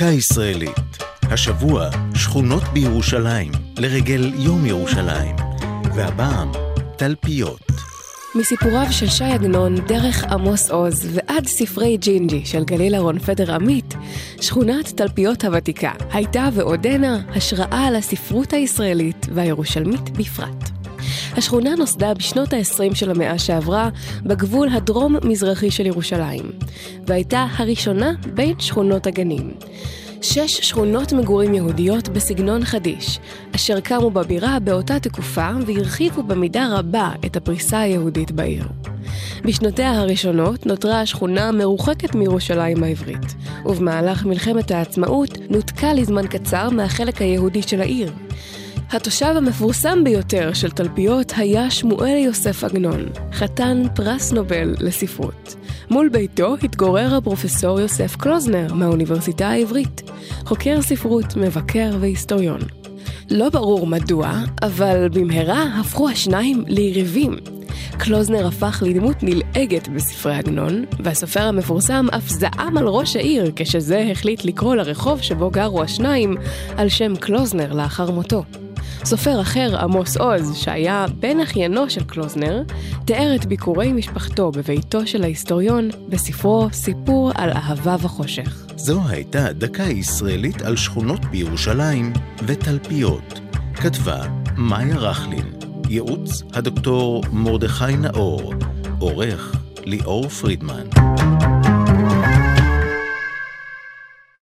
דקה ישראלית. השבוע שכונות בירושלים, לרגל יום ירושלים. והבאם תלפיות. מסיפוריו של שי עגנון דרך עמוס עוז ועד ספרי ג'ינג'י של גלילה רון פדר עמית, שכונת תלפיות הוותיקה הייתה ועודנה השראה על הספרות הישראלית והירושלמית בפרט. השכונה נוסדה בשנות ה-20 של המאה שעברה בגבול הדרום-מזרחי של ירושלים, והייתה הראשונה בין שכונות הגנים. 6 שכונות מגורים יהודיות בסגנון חדיש, אשר קמו בבירה באותה תקופה והרחיבו במידה רבה את הפריסה היהודית בעיר. בשנותיה הראשונות נותרה השכונה מרוחקת מירושלים העברית, ובמהלך מלחמת העצמאות נותקה לזמן קצר מהחלק היהודי של העיר. התושב המפורסם ביותר של תלפיות היה שמואל יוסף עגנון, חתן פרס נובל לספרות. מול ביתו התגורר הפרופסור יוסף קלוזנר מהאוניברסיטה העברית, חוקר ספרות, מבקר והיסטוריון. לא ברור מדוע, אבל במהרה הפכו השניים ליריבים. קלוזנר הפך לדמות נלעגת בספרי עגנון, והסופר המפורסם אף זעם על ראש העיר כשזה החליט לקרוא לרחוב שבו גרו השניים על שם קלוזנר לאחר מותו. סופר אחר, עמוס עוז, שהיה בן אחיינו של קלוזנר, תיאר את ביקורי משפחתו בביתו של ההיסטוריון בספרו סיפור על אהבה וחושך. זו הייתה דקה ישראלית על שכונות בירושלים ותלפיות. כתבה מאיה רחלין, ייעוץ הדוקטור מורדכי נאור, עורך ליאור פרידמן.